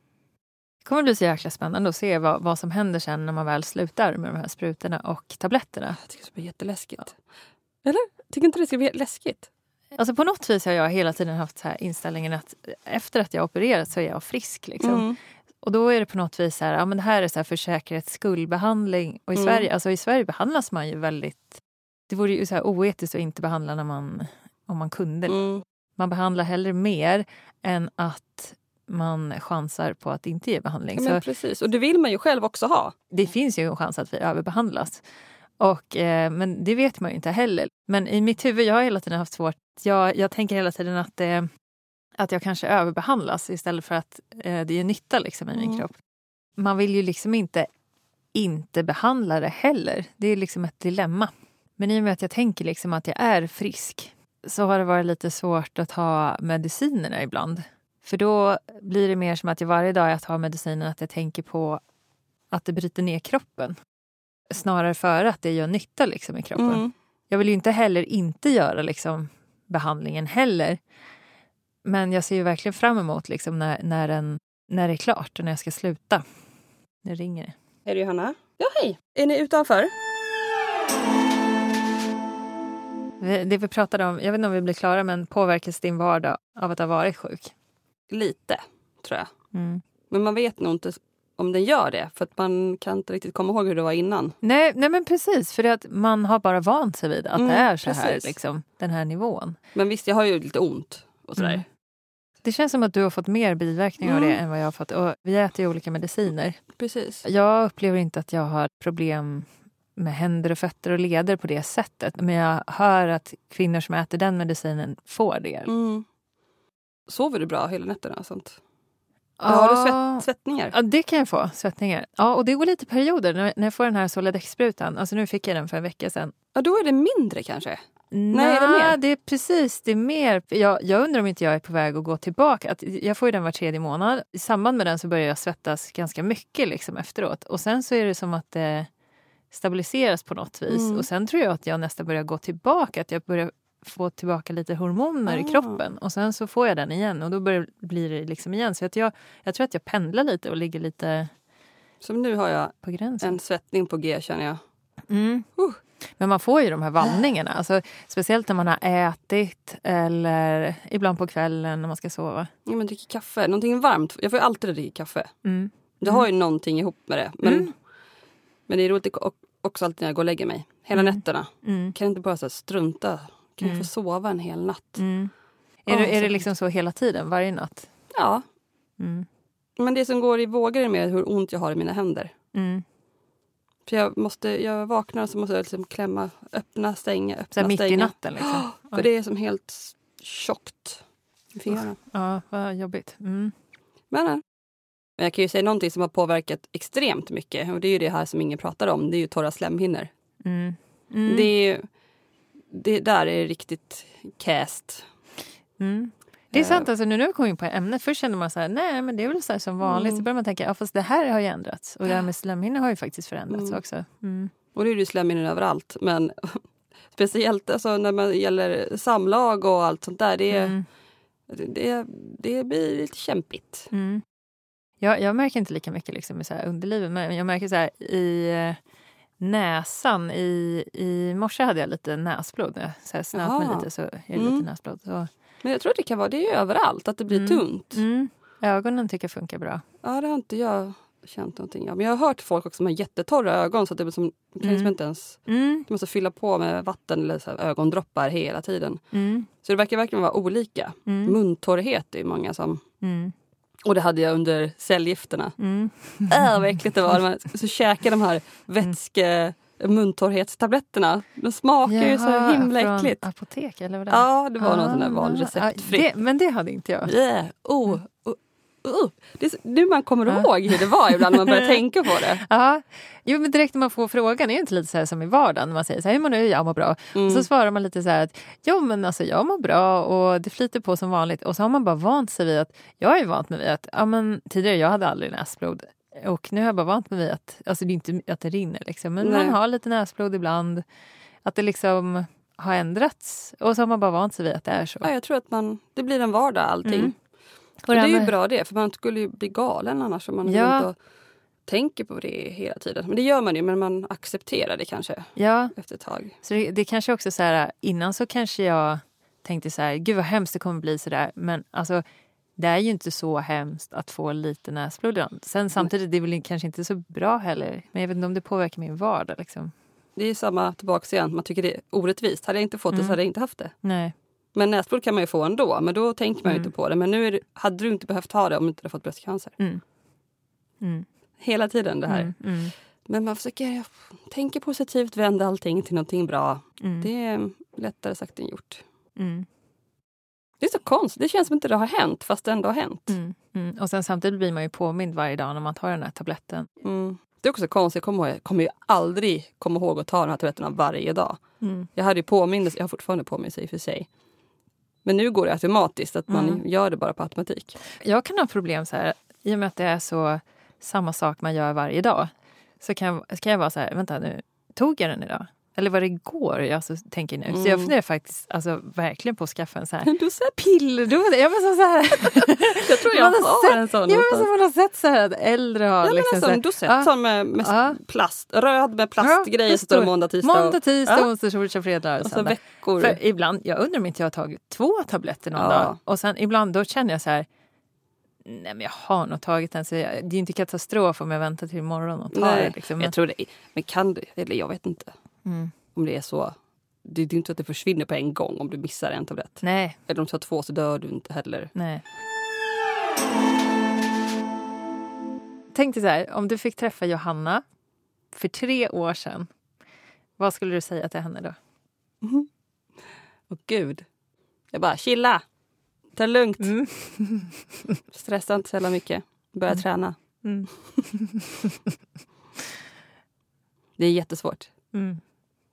Det kommer bli så jäkla spännande att se vad, vad som händer sen när man väl slutar med de här sprutorna och tabletterna. Jag tycker det ska bli jätteläskigt. Ja. Eller? Tycker inte det ska bli läskigt? Alltså på något vis har jag hela tiden haft så här inställningen att efter att jag opererat så är jag frisk liksom. Mm. Och då är det på något vis så här, ja men det här är så här för säkerhets skullbehandling. Och i mm. Sverige, alltså i Sverige behandlas man ju väldigt, det vore ju så här oetiskt att inte behandla när man, om man kunde. Mm. Man behandlar hellre mer än att man chansar på att inte ge behandling. Men så, precis, och det vill man ju själv också ha. Det finns ju en chans att vi överbehandlas. Och, eh, men det vet man ju inte heller. Men i mitt huvud, jag har hela tiden haft svårt. Jag, jag tänker hela tiden att, eh, att jag kanske överbehandlas istället för att eh, det är nytta liksom i min mm. kropp. Man vill ju liksom inte inte behandla det heller. Det är liksom ett dilemma. Men i och med att jag tänker liksom att jag är frisk så har det varit lite svårt att ha medicinerna ibland. För då blir det mer som att jag varje dag jag tar medicinen att jag tänker på att det bryter ner kroppen. Snarare för att det gör nytta liksom i kroppen. Mm. Jag vill ju inte heller inte göra liksom behandlingen heller. Men jag ser ju verkligen fram emot liksom när, när, den, när det är klart och när jag ska sluta. Nu ringer det. Är det Johanna? Ja, hej! Är ni utanför? Det vi pratade om, jag vet inte om vi blir klara, men påverkas din vardag av att ha varit sjuk? Lite, tror jag. Mm. Men man vet nog inte om den gör det. För att man kan inte riktigt komma ihåg hur det var innan. Nej, nej men precis. För det att man har bara vant sig vid att mm, det är så precis. Här, liksom, den här nivån. Men visst, jag har ju lite ont och sådär. Mm. Det känns som att du har fått mer biverkningar mm. av det än vad jag har fått. Och vi äter ju olika mediciner. Precis. Jag upplever inte att jag har problem med händer och fötter och leder på det sättet. Men jag hör att kvinnor som äter den medicinen får det. Mm. Sover du bra hela nätterna och sånt? Ja. Har du svett, svettningar? Ja, det kan jag få. Svettningar. Ja, och det går lite perioder. När, när jag får den här Soladex-sprutan. Alltså nu fick jag den för en vecka sedan. Ja, då är det mindre kanske? Nej, det är mer. det är precis. Det är mer. Jag, jag undrar om inte jag är på väg att gå tillbaka. Att, jag får ju den var tredje månad. I samband med den så börjar jag svettas ganska mycket liksom efteråt. Och sen så är det som att det stabiliseras på något vis. Mm. Och sen tror jag att jag nästan börjar gå tillbaka. Att jag börjar... få tillbaka lite hormoner ah. i kroppen och sen så får jag den igen och då börjar, blir det liksom igen så att jag, jag tror att jag pendlar lite och ligger lite som nu har jag på gränsen. En svettning på G känner jag mm. uh. men man får ju de här vallningarna alltså, speciellt när man har ätit eller ibland på kvällen när man ska sova. Ja men dricker kaffe, någonting varmt, jag får ju alltid dricka kaffe mm. det har ju någonting ihop med det men, mm. men det är roligt också alltid när jag går och lägger mig hela mm. nätterna, mm. kan jag inte bara så här strunta. Kan mm. jag få sova en hel natt? Mm. Är, oh, det, är det liksom så hela tiden, varje natt? Ja. Mm. Men det som går i vågor är mer hur ont jag har i mina händer. Mm. För jag måste, jag vaknar så måste jag liksom klämma, öppna, stänga, öppna, stänga. Mitt i natten liksom. Oh, för det är som helt tjockt i fingrarna. Ja, vad jobbigt. Mm. Men jag kan ju säga någonting som har påverkat extremt mycket. Och det är ju det här som ingen pratar om. Det är ju torra slemhinnor. Mm. Mm. Det är ju, det där är riktigt cast. Mm. Det är sant, alltså nu när vi kom in på ämnet, först kände man så här, nej men det är väl så här som vanligt. Mm. Så börjar man tänka, ja fast det här har ju ändrats. Och det här med slemhinnor har ju faktiskt förändrats mm. också. Mm. Och det är ju slemhinnor överallt. Men speciellt alltså, när man gäller samlag och allt sånt där, det, mm. det, det blir lite kämpigt. Mm. Jag, jag märker inte lika mycket liksom, i så här underlivet, men jag märker så här i näsan. I, i morse hade jag lite näsblod. När jag snöt mig lite så är det mm. lite näsblod. Så. Men jag tror det kan vara, det är överallt att det blir mm. tunt. Mm. Ögonen tycker jag funkar bra. Ja, det har inte jag känt någonting av. Men jag har hört folk också som har jättetorra ögon så att det blir som, kan mm. inte ens, mm. de måste fylla på med vatten eller så här, ögondroppar hela tiden. Mm. Så det verkar verkligen vara olika. Mm. Muntorrhet är ju många som... Mm. Och det hade jag under cellgifterna. Mm. Äh, vad äckligt det var. Man så käkar de här vätske muntorrhetstabletterna. De smakar Jaha, ju så himla äckligt. Från apotek eller vad det är? Ja, det var ah, någon sån där valreceptfritt. Ah, men det hade inte jag. Yeah. Oh, oh, oh. Det är nu man kommer ah. ihåg hur det var ibland när man börjar tänka på det. Ja, jo, men direkt när man får frågan är det inte lite så här som i vardagen. När man säger så här, hur mår du? Jag mår bra. Mm. Och så svarar man lite så här att, ja men alltså jag mår bra och det flyter på som vanligt. Och så har man bara vant sig vid att, jag är vant mig vid att, ja men tidigare jag hade aldrig näsblod. Och nu har jag bara vant med mig att, alltså det är inte att det rinner liksom, men Nej. Man har lite näsblod ibland, att det liksom har ändrats och så har man bara vant sig vid att det är så. Ja, jag tror att man, det blir en vardag allting. Mm. Och, och det är ju med... bra det, för man skulle ju bli galen annars om man ja. inte tänker på det hela tiden. Men det gör man ju, men man accepterar det kanske ja. efter ett tag. Så det, det kanske också så här, innan så kanske jag tänkte så här, gud vad hemskt det kommer bli sådär, men alltså det är ju inte så hemskt att få lite näsblod. Sen samtidigt, det är väl kanske inte så bra heller. Men jag vet inte om det påverkar min vardag. Liksom. Det är ju samma tillbaka igen. Man tycker det är orättvist. Hade jag inte fått det mm. så hade jag inte haft det. Nej. Men näsblod kan man ju få ändå. Men då tänker man ju mm. inte på det. Men nu är det, hade du inte behövt ha det om du inte hade fått bröstcancer. Mm. Mm. Hela tiden det här. Mm. Mm. Men man försöker tänka positivt. Vända allting till någonting bra. Mm. Det är lättare sagt än gjort. Mm. Det är så konstigt. Det känns som inte det har hänt fast det ändå har hänt. Mm, mm. Och sen samtidigt blir man ju påmind varje dag när man tar den här tabletten. Mm. Det är också konstigt. Jag kommer, jag kommer ju aldrig komma ihåg att ta den här tabletten varje dag. Mm. Jag hade ju påminnelse. Jag har fortfarande påminnelse i för sig. Men nu går det automatiskt att man mm. gör det bara på automatik. Jag kan ha problem så här. I och med att det är så samma sak man gör varje dag. Så kan, kan jag vara så här. Vänta nu. Tog jag den idag? Eller vad det går, jag alltså, tänker nu. Mm. Så jag funderar faktiskt alltså, verkligen på att skaffa en så här... Du ser piller, du vet. Jag menar så här... jag tror jag har sett, en sån. Jag menar man har sett så här att äldre har... Jag liksom, menar sån, så här, du sett ah, med, med ah, plast, röd med plastgrejer ja, så står det måndag, tisdag. Måndag, tisdag, ah, onsdag, torsdag, fredag och, och så veckor. För ibland, jag undrar om inte jag har tagit två tabletter någon ja. dag. Och sen ibland då känner jag så här... Nej men jag har nog tagit den så jag, det är ju inte katastrof om jag väntar till imorgon och tar nej, det. Liksom. Men, jag tror det är, men kan du? Eller jag vet inte. Mm. Om det är så, det är inte så att det försvinner på en gång om du missar en tablett. Nej. Eller om du tar två så dör du inte heller. Nej. Tänk dig så här, om du fick träffa Johanna för tre år sedan, vad skulle du säga till henne då? Mm. Åh gud, jag bara chilla, ta lugnt. Mm. Stressa inte så jävla mycket, börja mm. träna. Mm. Det är jättesvårt. Mm.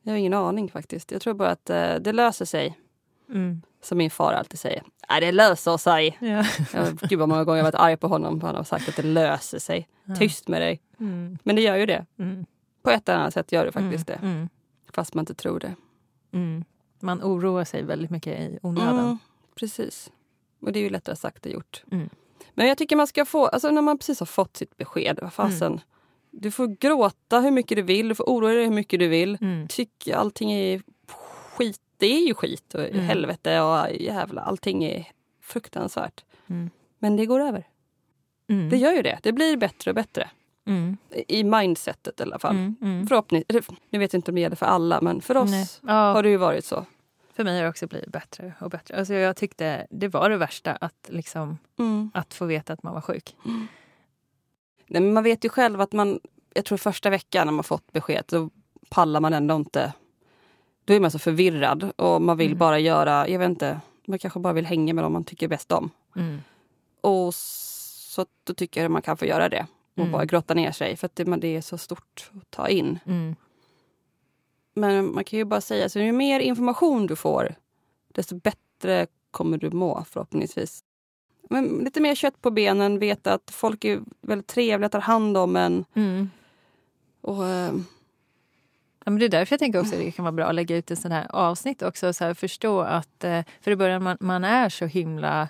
Jag har ingen aning faktiskt. Jag tror bara att eh, det löser sig. Mm. Som min far alltid säger. Nej, det löser sig. Ja. Jag, gud vad många gånger jag har varit arg på honom. Han har sagt att det löser sig. Ja. Tyst med dig. Mm. Men det gör ju det. Mm. På ett annat sätt gör det faktiskt mm. det. Mm. Fast man inte tror det. Mm. Man oroar sig väldigt mycket i onödan. Mm, precis. Och det är ju lättare sagt än gjort. Mm. Men jag tycker man ska få... Alltså när man precis har fått sitt besked. Vad fasen... Mm. Du får gråta hur mycket du vill. Du får oroa dig hur mycket du vill. Mm. Tycker allting är skit. Det är ju skit och mm. helvete och jävla. Allting är fruktansvärt. Mm. Men det går över. Mm. Det gör ju det. Det blir bättre och bättre. Mm. I mindsetet i alla fall. Mm. Mm. Förhoppningsvis. Nu vet jag inte om det gäller för alla. Men för oss Nej. har det ju varit så. för mig har det också blivit bättre och bättre. Alltså jag tyckte det var det värsta att, liksom, mm. att få veta att man var sjuk. Mm. Nej, men man vet ju själv att man, jag tror första veckan när man fått besked så pallar man ändå inte. Då är man så förvirrad och man vill mm. bara göra, jag vet inte, man kanske bara vill hänga med dem man tycker bäst om. Mm. Och så då tycker jag att man kan få göra det. Och mm. bara grotta ner sig för att det, man, det är så stort att ta in. Mm. Men man kan ju bara säga, så ju mer information du får, desto bättre kommer du må förhoppningsvis. Men lite mer kött på benen, veta att folk är väldigt trevliga att ta hand om en. Mm. Och, äh... ja, men det är därför jag tänker också att det kan vara bra att lägga ut en sån här avsnitt också. Så här, förstå att, för i början man, man är så himla...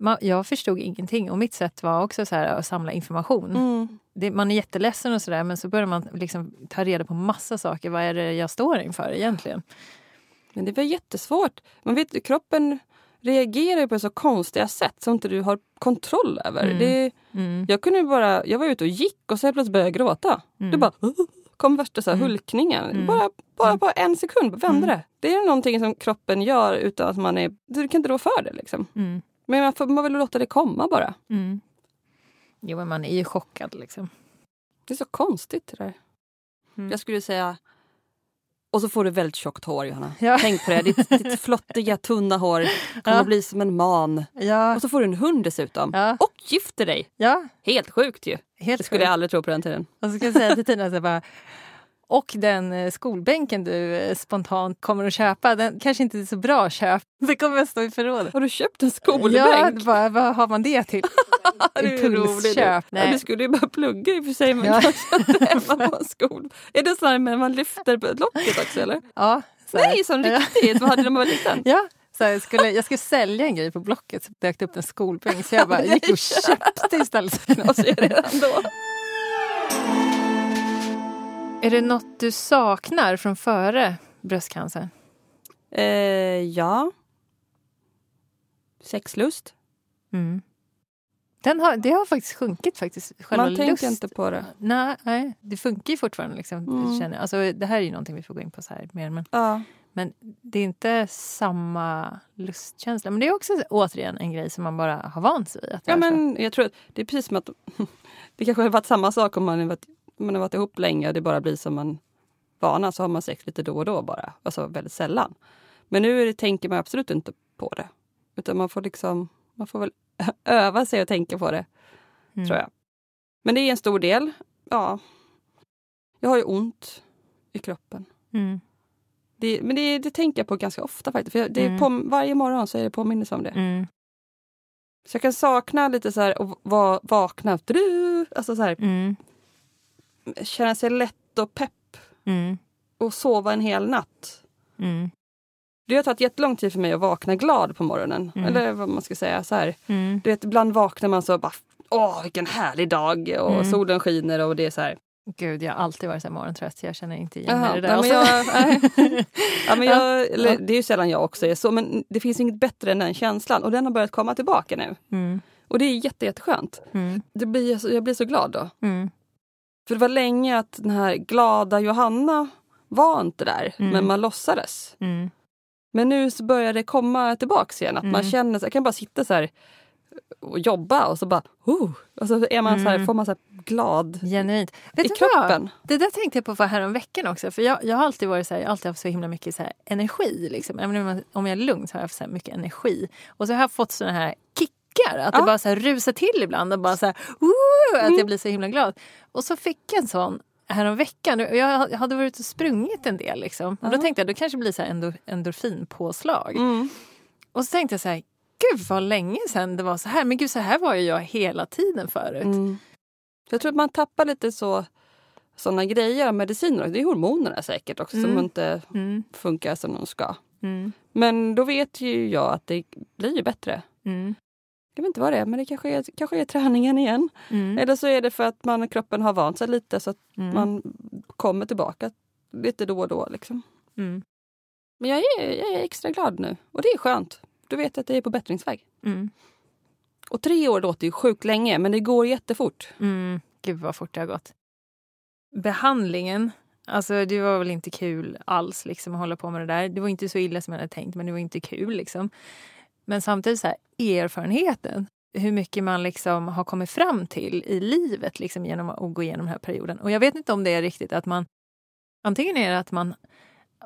Man, jag förstod ingenting och mitt sätt var också så här att samla information. Mm. Det, man är jätteledsen och sådär, men så börjar man liksom ta reda på massa saker. Vad är det jag står inför egentligen? Men det var jättesvårt. Man vet, kroppen reagerar på så konstiga sätt som inte du har kontroll över. Mm. Det, mm. Jag kunde bara, jag var ute och gick och så plötsligt började jag gråta. Mm. Det bara kom värsta så här hulkningen. Mm. Bara, bara på en sekund, vände mm. det. Det är någonting som kroppen gör utan att man är, du kan inte rå för det liksom. Mm. Men man, får, man vill låta det komma bara. Mm. Jo, men man är ju chockad liksom. Det är så konstigt det där. Mm. Jag skulle säga... Och så får du väldigt tjockt hår, Johanna. Ja. Tänk på det. Ditt, ditt flottiga, tunna hår kommer ja. bli som en man. Ja. Och så får du en hund dessutom. Ja. Och gifter dig. Ja. Helt sjukt ju. Helt det skulle sjukt. Jag aldrig tro på den tiden. Och så ska jag säga till Tina så bara... Och den skolbänken du spontant kommer att köpa, den kanske inte är så bra köp. Det kommer att stå i förrådet. Har du köpt en skolbänk? Ja, bara, vad har man det till? Impulsköp. Ja, du skulle ju bara plugga i och för sig, men ja. kanske inte man har en skol. Är det sådär när man lyfter på locket också, eller? Ja. Såhär. Nej, som riktigt. Vad hade de varit liten? Ja. Så jag, skulle, jag skulle sälja en grej på Blocket så dök upp en skolbänk. Så jag bara gick och köpte istället. Och så är det redan då. Är det något du saknar från före bröstcancer? Eh, ja. Sexlust. Mm. Den har, det har faktiskt sjunkit faktiskt. Själva man tänkte inte på det. Nej, nej, det funkar ju fortfarande liksom. Mm. Känner, alltså, det här är ju någonting vi får gå in på så här mer. Men, ja. men det är inte samma lustkänsla. Men det är också återigen en grej som man bara har vant sig i. Att ja, men jag tror att det är precis som att det kanske har varit samma sak om man har varit man har varit ihop länge och det bara blir som man vana, så har man sex lite då och då bara. Alltså väldigt sällan. Men nu är det, tänker man absolut inte på det. Utan man får liksom, man får väl öva sig och tänka på det. Mm. Tror jag. Men det är en stor del. Ja. Jag har ju ont i kroppen. Mm. Det, men det, det tänker jag på ganska ofta faktiskt. För det är mm. på, varje morgon så är det påminnelse om det. Mm. Så jag kan sakna lite så här och va, vakna. Alltså så här. Mm. Känna sig lätt och pepp. Mm. Och sova en hel natt. Mm. Det har tagit jättelång tid för mig att vakna glad på morgonen. Mm. Eller vad man ska säga. Så här. Mm. Du vet, ibland vaknar man så bara, åh vilken härlig dag. Och mm. solen skiner och det är så här. Gud, jag har alltid varit så här morgontrött. Jag känner inte igen mig i det där. Ja, men jag, ja, men jag, eller, det är ju sällan jag också är så. Men det finns inget bättre än den känslan. Och den har börjat komma tillbaka nu. Mm. Och det är jätte, jätteskönt. Mm. Det blir, jag blir så glad då. Mm. För det var länge att den här glada Johanna var inte där. Mm. Men man låtsades. Mm. Men nu så börjar det komma tillbaka igen. Att mm. man känner, jag kan bara sitta så här och jobba. Och så bara, oh. Och så är man mm. så här, får man så här glad genuint. Vet i kroppen. Vad? Det där tänkte jag på för här om veckan också. För jag, jag har alltid varit så här, jag har alltid haft så himla mycket så här energi. Liksom. Även om jag, om jag är lugn så har jag haft så här mycket energi. Och så har jag fått sådana här kick. Att det ja. bara så här rusar till ibland och bara så här, uh, att jag blir så himla glad. Och så fick jag en sån häromveckan. Jag hade varit och sprungit en del liksom. Och då tänkte jag, då kanske det blir så här endorfinpåslag. Mm. Och så tänkte jag så här, gud vad länge sedan det var så här. Men gud, så här var ju jag hela tiden förut. Mm. Jag tror att man tappar lite så sådana grejer, mediciner. Det är hormonerna säkert också mm. som inte mm. funkar som de ska. Mm. Men då vet ju jag att det blir ju bättre. Mm. Jag vet inte vad det är, men det kanske är, kanske är träningen igen. Mm. Eller så är det för att man, kroppen har vant sig lite så att mm. man kommer tillbaka lite då och då. Liksom. Mm. Men jag är, jag är extra glad nu. Och det är skönt. Du vet att det är på bättringsväg. Mm. Och tre år låter ju sjukt länge, men det går jättefort. Mm. Gud vad fort det har gått. Behandlingen Alltså det var väl inte kul alls liksom att hålla på med det där. Det var inte så illa som jag hade tänkt, men det var inte kul liksom. Men samtidigt så här, erfarenheten, hur mycket man liksom har kommit fram till i livet liksom genom att gå igenom den här perioden. Och jag vet inte om det är riktigt att man, antingen är det att man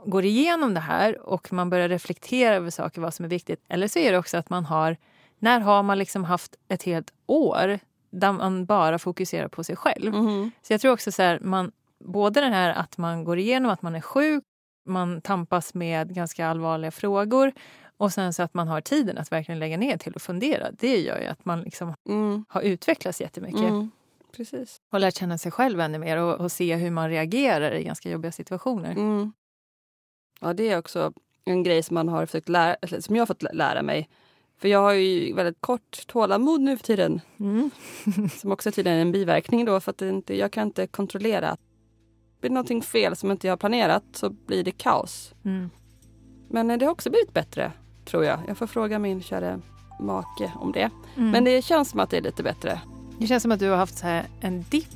går igenom det här och man börjar reflektera över saker, vad som är viktigt. Eller så är det också att man har, när har man liksom haft ett helt år där man bara fokuserar på sig själv. Mm. Så jag tror också så här, man, både den här att man går igenom att man är sjuk, man tampas med ganska allvarliga frågor. Och sen så att man har tiden att verkligen lägga ner till och fundera. Det gör ju att man liksom mm. har utvecklats jättemycket. Mm. Precis. Och lärt känna sig själv ännu mer och, och se hur man reagerar i ganska jobbiga situationer. Mm. Ja, det är också en grej som man har försökt lära, som jag har fått lära mig. För jag har ju väldigt kort tålamod nu för tiden. Mm. Som också tydligen är en biverkning då, för att det inte, jag kan inte kontrollera. Blir det någonting fel som inte jag har planerat så blir det kaos. Mm. Men det har också blivit bättre, tror jag. Jag får fråga min kära make om det. Mm. Men det känns som att det är lite bättre. Det känns som att du har haft så här en dipp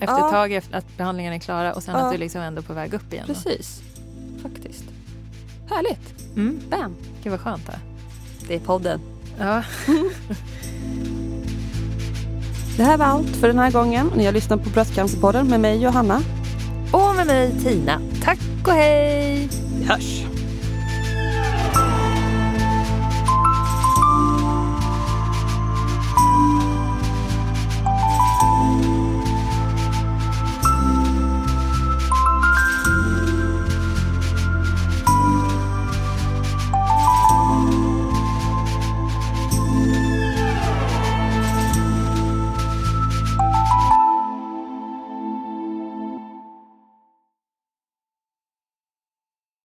efter ett tag, efter att behandlingen är klara. Och sen ja. Att du liksom ändå är på väg upp igen. Precis, då. Faktiskt. Härligt. Mm. Bam. Gud vad skönt det här. Det är podden. Ja. Det här var allt för den här gången. Ni har lyssnat på Bröstcancerpodden med mig Johanna. Och med mig Tina. Tack och hej. Vi hörs.